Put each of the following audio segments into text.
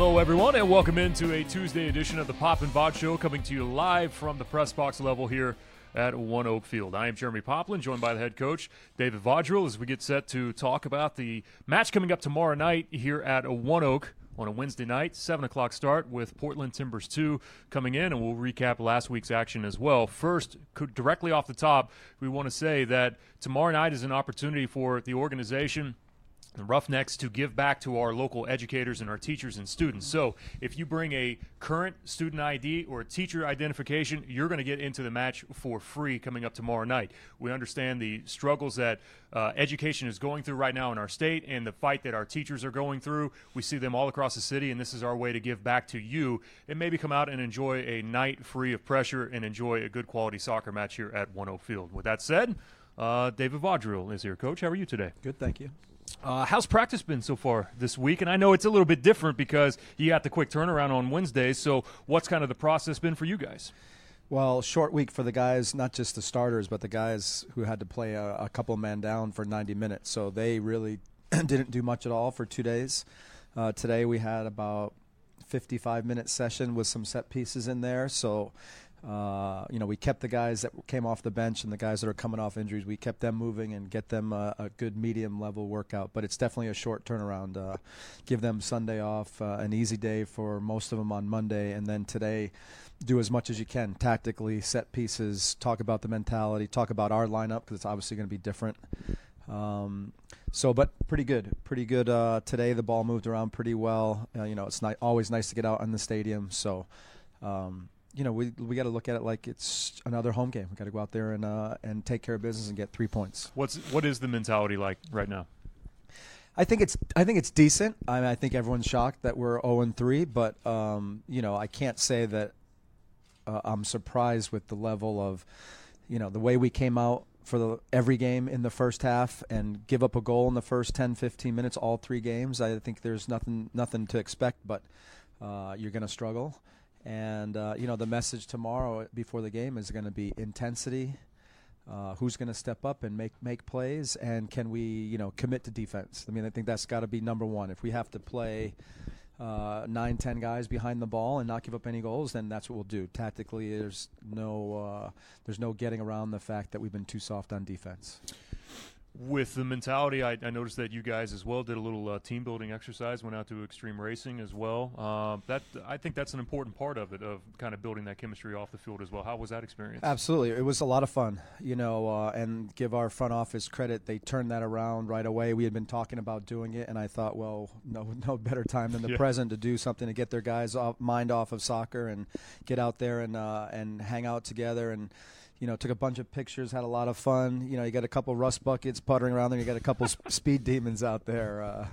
Hello, everyone, and welcome into a Tuesday edition of the Pop and Vod Show, coming to you live from the press box level here at One Oak Field. I am Jeremie Poplin, joined by the head coach, David Vaudreuil, as we get set to talk about the match coming up tomorrow night here at One Oak on a Wednesday night, 7 o'clock start with Portland Timbers 2 coming in, and we'll recap last week's action as well. First, directly off the top, we want to say that tomorrow night is an opportunity for the organization, the Roughnecks, to give back to our local educators and our teachers and students. So if you bring a current student ID or a teacher identification, you're going to get into the match for free coming up tomorrow night. We understand the struggles that education is going through right now in our state and the fight that our teachers are going through. We see them all across the city, and this is our way to give back to you and maybe come out and enjoy a night free of pressure and enjoy a good quality soccer match here at One Oak Field. With that said, David Vaudreuil is here. Coach, how are you today? Good, thank you. How's practice been so far this week? And I know it's a little bit different because you got the quick turnaround on Wednesday, so what's kind of the process been for you guys? Well, short week for the guys, not just the starters, but the guys who had to play a couple men down for 90 minutes. So they really didn't do much at all for 2 days. Today we had about 55-minute session with some set pieces in there. So, we kept the guys that came off the bench and the guys that are coming off injuries, we kept them moving and get them a good medium-level workout. But it's definitely a short turnaround. Give them Sunday off, an easy day for most of them on Monday, and then today do as much as you can tactically, set pieces, talk about the mentality, talk about our lineup because it's obviously going to be different. But pretty good. Today the ball moved around pretty well. It's not always nice to get out in the stadium. So, we got to look at it like it's another home game. We got to go out there and take care of business and get 3 points. What is the mentality like right now? I think it's decent. I mean, I think everyone's shocked that we're 0-3, but I can't say that I'm surprised with the level of, the way we came out for every game in the first half and give up a goal in the first 10, 15 minutes, all three games. I think there's nothing to expect, but you're going to struggle. And, the message tomorrow before the game is going to be intensity, who's going to step up and make plays, and can we, commit to defense. I mean, I think that's got to be number one. If we have to play 9-10 guys behind the ball and not give up any goals, then that's what we'll do. Tactically, there's no getting around the fact that we've been too soft on defense. With the mentality, I noticed that you guys as well did a little team-building exercise, went out to Extreme Racing as well. I think that's an important part of it, of kind of building that chemistry off the field as well. How was that experience? Absolutely. It was a lot of fun, and give our front office credit. They turned that around right away. We had been talking about doing it, and I thought, well, no better time than the present to do something to get their guys' mind off of soccer and get out there and hang out together and – took a bunch of pictures, had a lot of fun. You got a couple rust buckets puttering around there. You got a couple speed demons out there.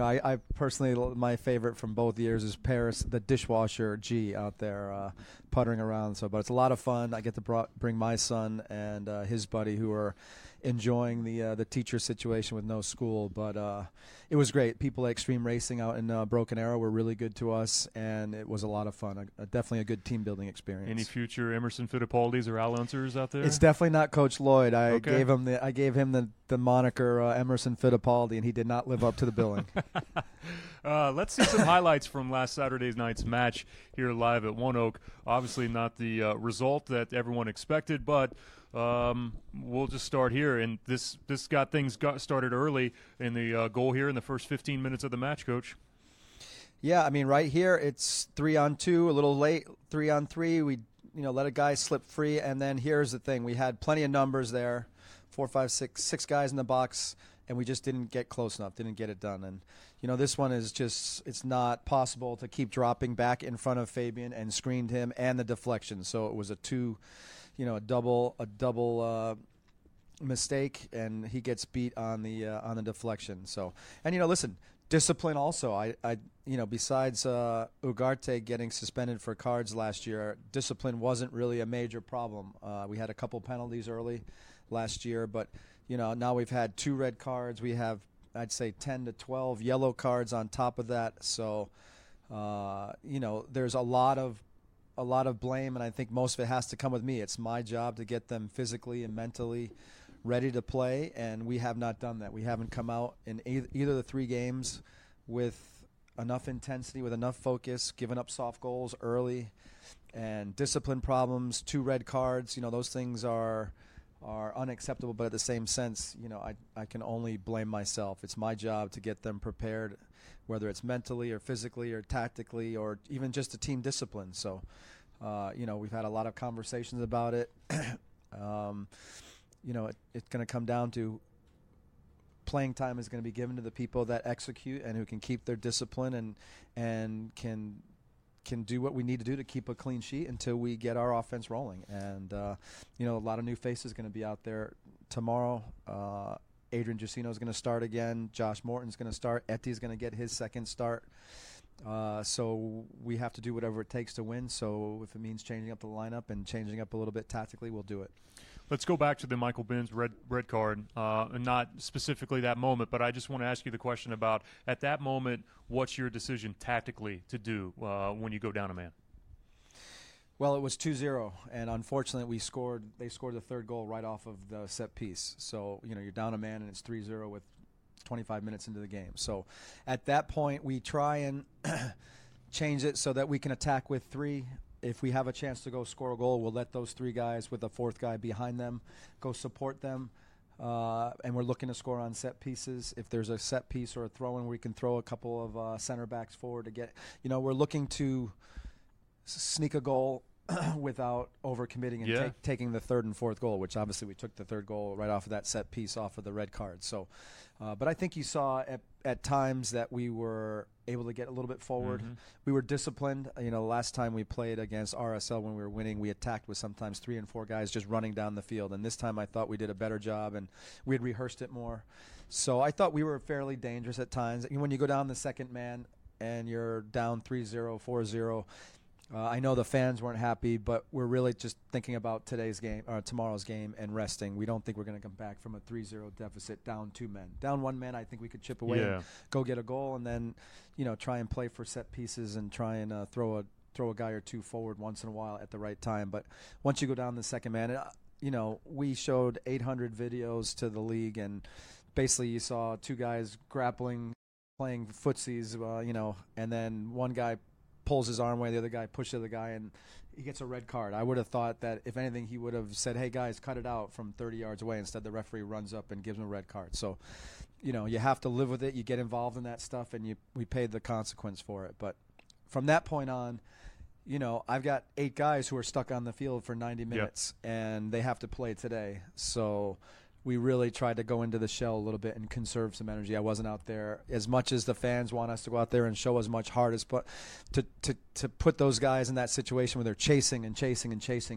I personally, my favorite from both years is Perez, the dishwasher G, out there puttering around. So, but it's a lot of fun. I get to bring my son and his buddy who are enjoying the teacher situation with no school. But it was great. People at Extreme Racing out in Broken Arrow were really good to us, and it was a lot of fun. Definitely a good team-building experience. Any future Emerson Fittipaldis or Al Unser out there? It's definitely not Coach Lloyd. I gave him the moniker Emerson Fittipaldi, and he did not live up to the billing. Let's see some highlights from last Saturday's night's match here live at One Oak. Obviously not the result that everyone expected, but we'll just start here. And this got things started early in the goal here in the first 15 minutes of the match, Coach. Yeah, I mean, right here it's 3-on-2, a little late, 3-on-3. We let a guy slip free, and then here's the thing. We had plenty of numbers there, 4, 5, 6 guys in the box, and we just didn't get close enough, didn't get it done. And, this one is just – it's not possible to keep dropping back in front of Fabian and screened him and the deflection. So it was a double mistake, and he gets beat on the deflection. So – and, listen – discipline also. Besides Ugarte getting suspended for cards last year, discipline wasn't really a major problem. We had a couple penalties early last year, but now we've had 2 red cards. We have, I'd say, 10 to 12 yellow cards on top of that. So there's a lot of blame, and I think most of it has to come with me. It's my job to get them physically and mentally ready to play, and we have not done that. We haven't come out in either of the 3 games with enough intensity with enough focus, giving up soft goals early, and discipline problems, 2 red cards. You know, those things are unacceptable, but at the same sense, you know, I can only blame myself. It's my job to get them prepared, whether it's mentally or physically or tactically or even just a team discipline. So, you know, we've had a lot of conversations about it. You know, it's going to come down to playing time is going to be given to the people that execute and who can keep their discipline and can do what we need to do to keep a clean sheet until we get our offense rolling. And, you know, a lot of new faces going to be out there tomorrow. Adrian Giussino is going to start again. Josh Morton is going to start. Etty is going to get his second start. So we have to do whatever it takes to win. So if it means changing up the lineup and changing up a little bit tactically, we'll do it. Let's go back to the Michael Benz red card, and not specifically that moment, but I just want to ask you the question about, at that moment, what's your decision tactically to do when you go down a man? Well, it was 2-0, and unfortunately they scored the third goal right off of the set piece. So, you know, you're down a man, and it's 3-0 with 25 minutes into the game. So at that point, we try and change it so that we can attack with 3. If we have a chance to go score a goal, we'll let those 3 guys with a 4th guy behind them go support them. And we're looking to score on set pieces. If there's a set piece or a throw-in, we can throw a couple of center backs forward to get – you know, we're looking to sneak a goal without overcommitting and taking the 3rd and 4th goal, which obviously we took the 3rd goal right off of that set piece off of the red card. So, but I think you saw at times that we were able to get a little bit forward. Mm-hmm. We were disciplined. You know, last time we played against RSL when we were winning, we attacked with sometimes 3 and 4 guys just running down the field. And this time I thought we did a better job and we had rehearsed it more. So I thought we were fairly dangerous at times. When you go down the second man and you're down 3-0, 4-0, I know the fans weren't happy, but we're really just thinking about today's game or tomorrow's game and resting. We don't think we're going to come back from a 3-0 deficit down 2 men. Down 1 man, I think we could chip away and go get a goal, and then, you know, try and play for set pieces and try and throw a guy or 2 forward once in a while at the right time. But once you go down the second man, and, you know, we showed 800 videos to the league, and basically you saw 2 guys grappling, playing footsies, you know, and then 1 guy pulls his arm away, the other guy pushes the other guy, and he gets a red card. I would have thought that, if anything, he would have said, hey, guys, cut it out from 30 yards away. Instead, the referee runs up and gives him a red card. So, you know, you have to live with it. You get involved in that stuff, and we paid the consequence for it. But from that point on, you know, I've got 8 guys who are stuck on the field for 90 minutes, and they have to play today. So we really tried to go into the shell a little bit and conserve some energy. I wasn't out there as much as the fans want us to go out there and show as much heart as, but to put those guys in that situation where they're chasing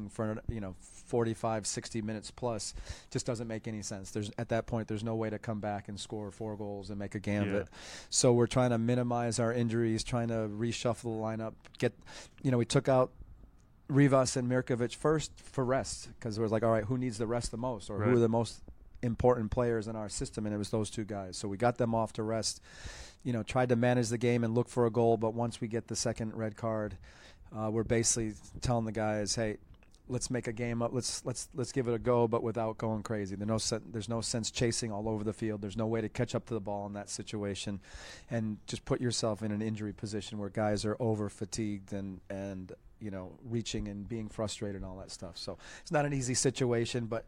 for, you know, 45, 60 minutes plus just doesn't make any sense. At that point, there's no way to come back and score 4 goals and make a gambit. Yeah. So we're trying to minimize our injuries, trying to reshuffle the lineup. You know, we took out Rivas and Mirkovic first for rest because it was like, all right, who needs the rest the most, or who are the most important players in our system, and it was those 2 guys. So we got them off to rest, you know, tried to manage the game and look for a goal, but once we get the second red card, we're basically telling the guys, hey, let's make a game up, let's give it a go, but without going crazy. There's no sense chasing all over the field. There's no way to catch up to the ball in that situation, and just put yourself in an injury position where guys are over fatigued and you know, reaching and being frustrated and all that stuff. So it's not an easy situation, but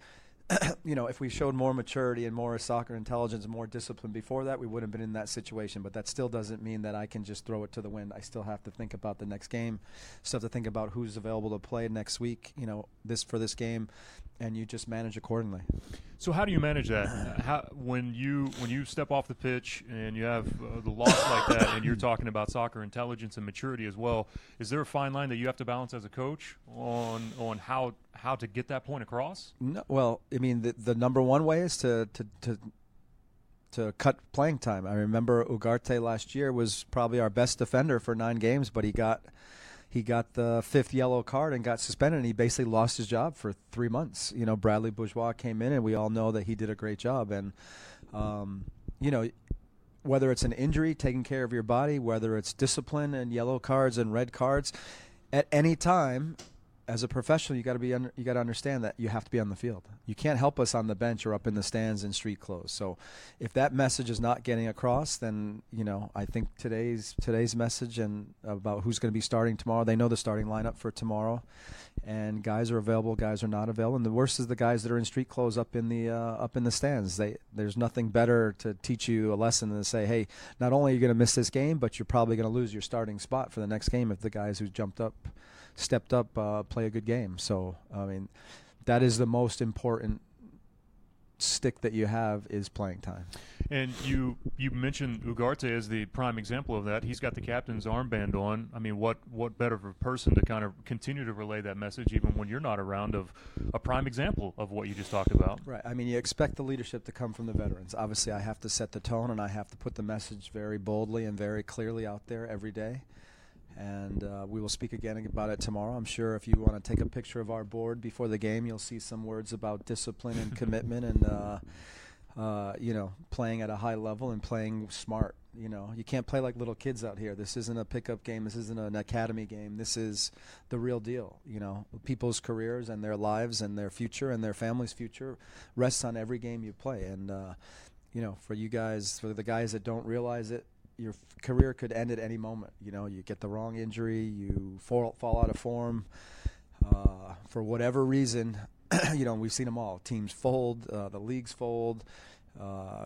you know, if we showed more maturity and more soccer intelligence and more discipline before that, we wouldn't have been in that situation. But that still doesn't mean that I can just throw it to the wind. I still have to think about the next game. Still have to think about who's available to play next week, you know, for this game, and you just manage accordingly. So how do you manage that? When you step off the pitch and you have the loss like that, and you're talking about soccer intelligence and maturity as well, is there a fine line that you have to balance as a coach on how to get that point across? No, well, I mean, the number one way is to cut playing time. I remember Ugarte last year was probably our best defender for 9 games, but he got the 5th yellow card and got suspended, and he basically lost his job for 3 months. You know, Bradley Bourgeois came in, and we all know that he did a great job. And, you know, whether it's an injury, taking care of your body, whether it's discipline and yellow cards and red cards, at any time as a professional, you got to understand that you have to be on the field. You can't help us on the bench or up in the stands in street clothes. So if that message is not getting across, then, you know, I think today's message and about who's going to be starting tomorrow, they know the starting lineup for tomorrow, and guys are available, guys are not available. And the worst is the guys that are in street clothes up in the stands. There's nothing better to teach you a lesson than to say, hey, not only are you going to miss this game, but you're probably going to lose your starting spot for the next game if the guys who jumped up, stepped up, play a good game. So, I mean, that is the most important stick that you have is playing time. And you mentioned Ugarte as the prime example of that. He's got the captain's armband on. I mean, what better of a person to kind of continue to relay that message even when you're not around, of a prime example of what you just talked about. Right. I mean, you expect the leadership to come from the veterans. Obviously, I have to set the tone, and I have to put the message very boldly and very clearly out there every day. And we will speak again about it tomorrow. I'm sure if you want to take a picture of our board before the game, you'll see some words about discipline and commitment and, you know, playing at a high level and playing smart. You know, you can't play like little kids out here. This isn't a pickup game. This isn't an academy game. This is the real deal. You know, people's careers and their lives and their future and their family's future rests on every game you play. And, you know, for you guys, for the guys that don't realize it, your career could end at any moment. You know, you get the wrong injury, you fall out of form for whatever reason. You know, we've seen them all. Teams fold, the leagues fold.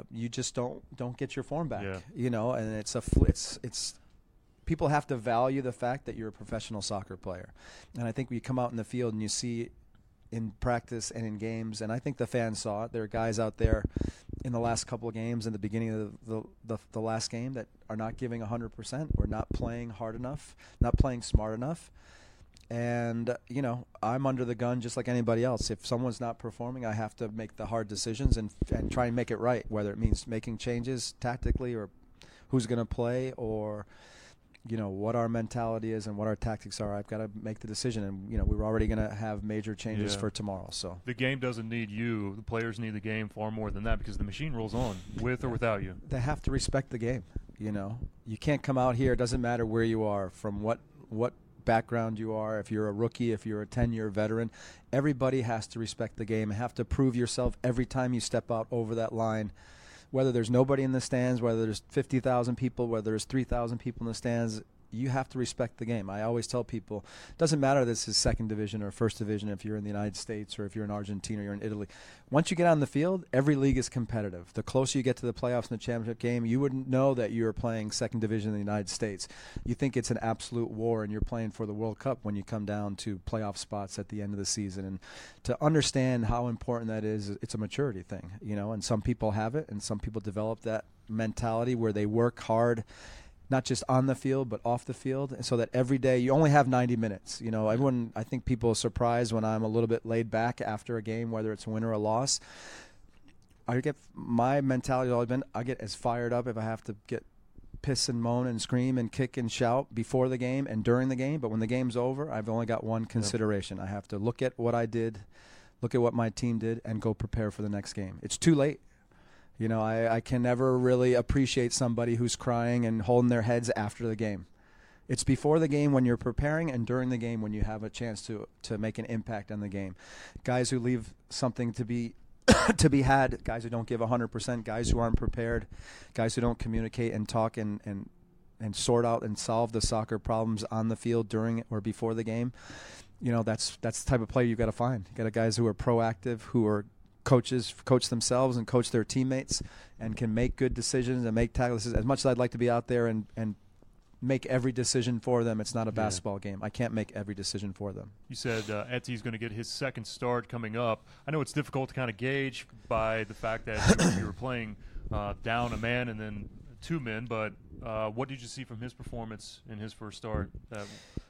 You just don't get your form back. Yeah. You know, and it's people have to value the fact that you're a professional soccer player. And I think when you come out in the field and you see in practice and in games, and I think the fans saw it. There are guys out there in the last couple of games, in the beginning of the last game, that are not giving 100% or not playing hard enough, not playing smart enough. And, you know, I'm under the gun just like anybody else. If someone's not performing, I have to make the hard decisions and try and make it right, whether it means making changes tactically or who's going to play or, you know, what our mentality is and what our tactics are. I've got to make the decision, and, you know, we're already going to have major changes for tomorrow. So the game doesn't need you. The players need the game far more than that, because the machine rolls on with or without you. They have to respect the game. You know, you can't come out here. It doesn't matter where you are, from what background you are, if you're a rookie, if you're a 10-year veteran. Everybody has to respect the game and have to prove yourself every time you step out over that line. Whether there's nobody in the stands, whether there's 50,000 people, whether there's 3,000 people in the stands, you have to respect the game. I always tell people, it doesn't matter if this is second division or first division, if you're in the United States or if you're in Argentina or you're in Italy. Once you get on the field, every league is competitive. The closer you get to the playoffs and the championship game, you wouldn't know that you're playing second division in the United States. You think it's an absolute war and you're playing for the World Cup when you come down to playoff spots at the end of the season. And to understand how important that is, it's a maturity thing, you know, and some people have it and some people develop that mentality where they work hard, not just on the field, but off the field, and so that every day you only have 90 minutes. You know, everyone, I think people are surprised when I'm a little bit laid back after a game, whether it's a win or a loss. My mentality has always been, I get as fired up if I have to get piss and moan and scream and kick and shout before the game and during the game. But when the game's over, I've only got one consideration. Yep. I have to look at what I did, look at what my team did, and go prepare for the next game. It's too late. You know, I can never really appreciate somebody who's crying and holding their heads after the game. It's before the game when you're preparing and during the game when you have a chance to make an impact on the game. Guys who leave something to be had, guys who don't give 100%, guys who aren't prepared, guys who don't communicate and talk and sort out and solve the soccer problems on the field during or before the game. You know, that's the type of player you've got to find. You got guys who are proactive, who are coaches, coach themselves and coach their teammates, and can make good decisions and make tackles. As much as I'd like to be out there and make every decision for them, it's not a basketball game. I can't make every decision for them. You said Etty's going to get his second start coming up. I know it's difficult to kind of gauge by the fact that you were playing down a man and then two men, but what did you see from his performance in his first start?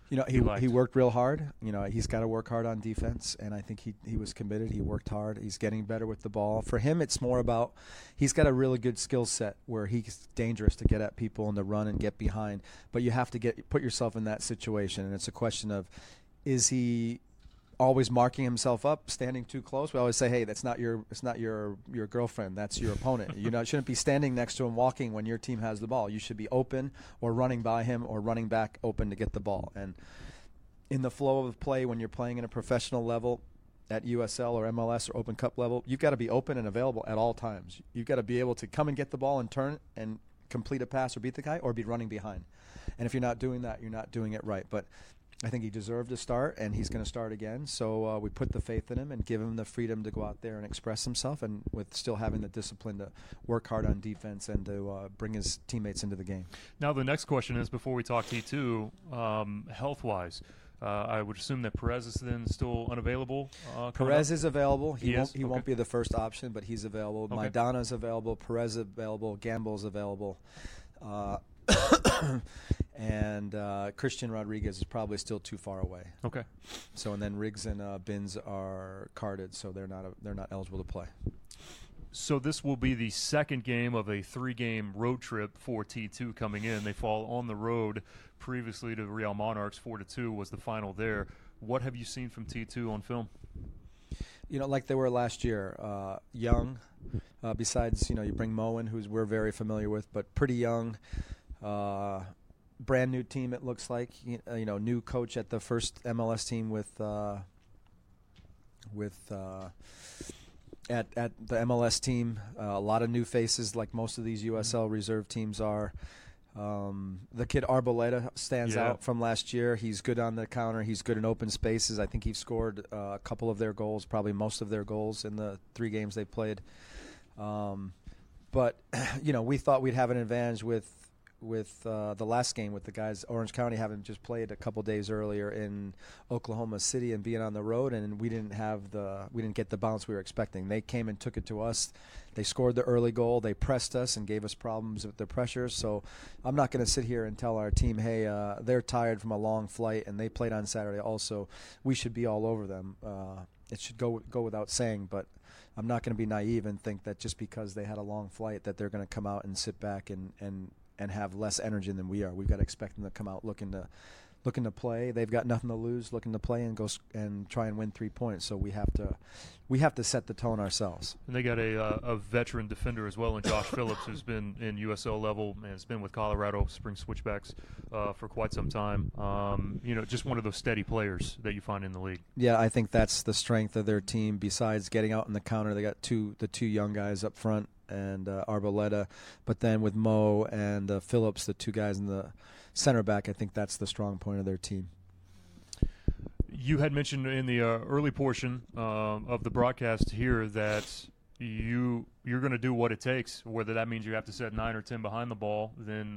You know, he worked real hard. You know, he's got to work hard on defense, and I think he was committed. He worked hard. He's getting better with the ball. For him, it's more about he's got a really good skill set where he's dangerous to get at people and to run and get behind, but you have to put yourself in that situation, and it's a question of, is he always marking himself up, standing too close? We always say, hey, that's not your girlfriend, that's your opponent. You know, you shouldn't be standing next to him walking when your team has the ball. You should be open or running by him or running back open to get the ball. And in the flow of play when you're playing in a professional level at USL or MLS or Open Cup level, you've got to be open and available at all times. You've got to be able to come and get the ball and turn and complete a pass or beat the guy or be running behind. And if you're not doing that, you're not doing it right. But I think he deserved to start, and he's going to start again. So we put the faith in him and give him the freedom to go out there and express himself, and with still having the discipline to work hard on defense and to bring his teammates into the game. Now the next question is, before we talk T2, health-wise, I would assume that Perez is then still unavailable. Perez is available. He won't be the first option, but he's available. Okay. Maidana's available. Perez available. Gamble's available. And Christian Rodriguez is probably still too far away. Okay. So, and then Riggs and Bins are carded, so they're not eligible to play. So this will be the second game of a three-game road trip for T2 coming in. They fall on the road previously to Real Monarchs. 4-2 was the final there. What have you seen from T2 on film? You know, like they were last year, young. Besides, you know, you bring Moen, who we're very familiar with, but pretty young. Brand new team, it looks like. You know, new coach at the first MLS team at the MLS team. A lot of new faces, like most of these USL reserve teams are. The kid Arboleda stands out from last year. He's good on the counter. He's good in open spaces. I think he scored a couple of their goals, probably most of their goals in the three games they played. But you know, we thought we'd have an advantage with the last game with the guys, Orange County, having just played a couple days earlier in Oklahoma City and being on the road, and we didn't get the bounce we were expecting. They came and took it to us. They scored the early goal. They pressed us and gave us problems with their pressure. So I'm not going to sit here and tell our team, hey, they're tired from a long flight and they played on Saturday also. We should be all over them. It should go without saying, but I'm not going to be naive and think that just because they had a long flight that they're going to come out and sit back and have less energy than we are. We've got to expect them to come out looking to play. They've got nothing to lose, looking to play and go and try and win 3 points. So we have to set the tone ourselves. And they got a veteran defender as well in Josh Phillips, who's been in USL level and has been with Colorado Springs Switchbacks for quite some time. You know, just one of those steady players that you find in the league. Yeah, I think that's the strength of their team. Besides getting out in the counter, they got the two young guys up front, and Arboleda, but then with Mo and Phillips, the two guys in the center back, I think that's the strong point of their team. You had mentioned in the early portion of the broadcast here that you're going to do what it takes, whether that means you have to set 9 or 10 behind the ball, then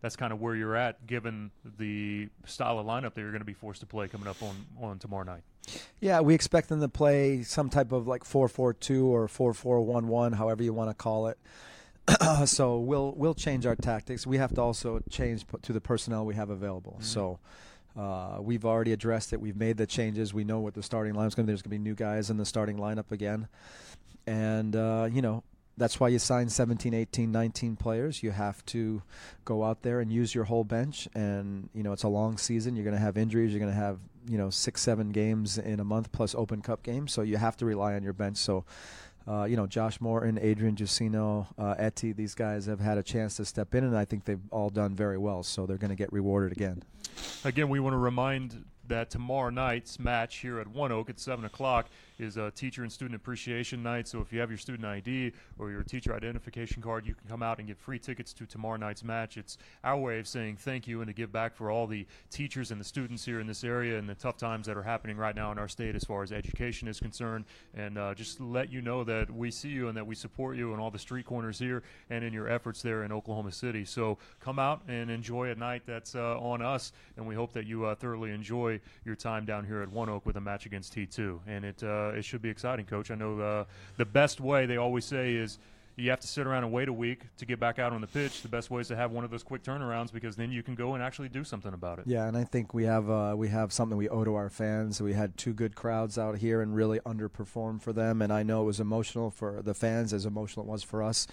that's kind of where you're at given the style of lineup that you're going to be forced to play coming up on tomorrow night. Yeah, we expect them to play some type of like 4-4-2 or 4-4-1-1, however you want to call it. So we'll change our tactics. We have to also change to the personnel we have available. Mm-hmm. So we've already addressed it. We've made the changes. We know what the starting lineup is going to be. There's going to be new guys in the starting lineup again. And, you know, that's why you sign 17, 18, 19 players. You have to go out there and use your whole bench. And, you know, it's a long season. You're going to have injuries. You're going to have, you know, 6-7 games in a month plus Open Cup games. So you have to rely on your bench. So, you know, Josh Morton, Adrian Giussino, Etty, these guys have had a chance to step in, and I think they've all done very well. So they're going to get rewarded again. Again, we want to remind that tomorrow night's match here at One Oak at 7 o'clock is a teacher and student appreciation night. So if you have your student ID or your teacher identification card, you can come out and get free tickets to tomorrow night's match. It's our way of saying thank you and to give back for all the teachers and the students here in this area and the tough times that are happening right now in our state as far as education is concerned. And just let you know that we see you and that we support you in all the street corners here and in your efforts there in Oklahoma City. So come out and enjoy a night that's on us, and we hope that you thoroughly enjoy your time down here at One Oak with a match against T2. And it should be exciting, Coach. I know the best way, they always say, is you have to sit around and wait a week to get back out on the pitch. The best way is to have one of those quick turnarounds, because then you can go and actually do something about it. Yeah, and I think we have something we owe to our fans. We had two good crowds out here and really underperformed for them, and I know it was emotional for the fans as emotional it was for us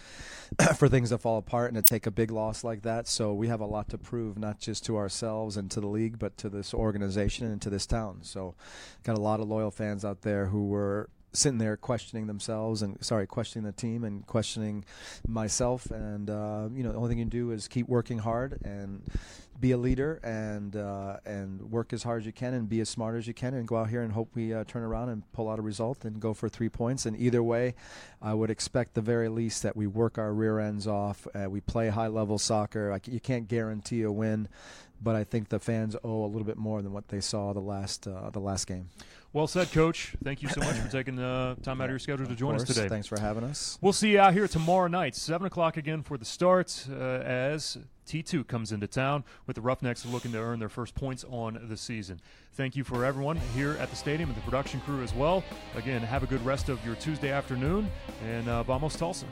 for things to fall apart and to take a big loss like that. So we have a lot to prove, not just to ourselves and to the league, but to this organization and to this town. So got a lot of loyal fans out there who were sitting there questioning themselves and questioning the team and questioning myself, and you know, the only thing you can do is keep working hard and be a leader and work as hard as you can and be as smart as you can and go out here and hope we turn around and pull out a result and go for 3 points. And either way, I would expect the very least that we work our rear ends off. We play high-level soccer. You can't guarantee a win, but I think the fans owe a little bit more than what they saw the last game. Well said, Coach. Thank you so much for taking the time out of your schedule to join us today. Thanks for having us. We'll see you out here tomorrow night, 7 o'clock again for the start as T2 comes into town with the Roughnecks looking to earn their first points on the season. Thank you for everyone here at the stadium and the production crew as well. Again, have a good rest of your Tuesday afternoon, and vamos Tulsa.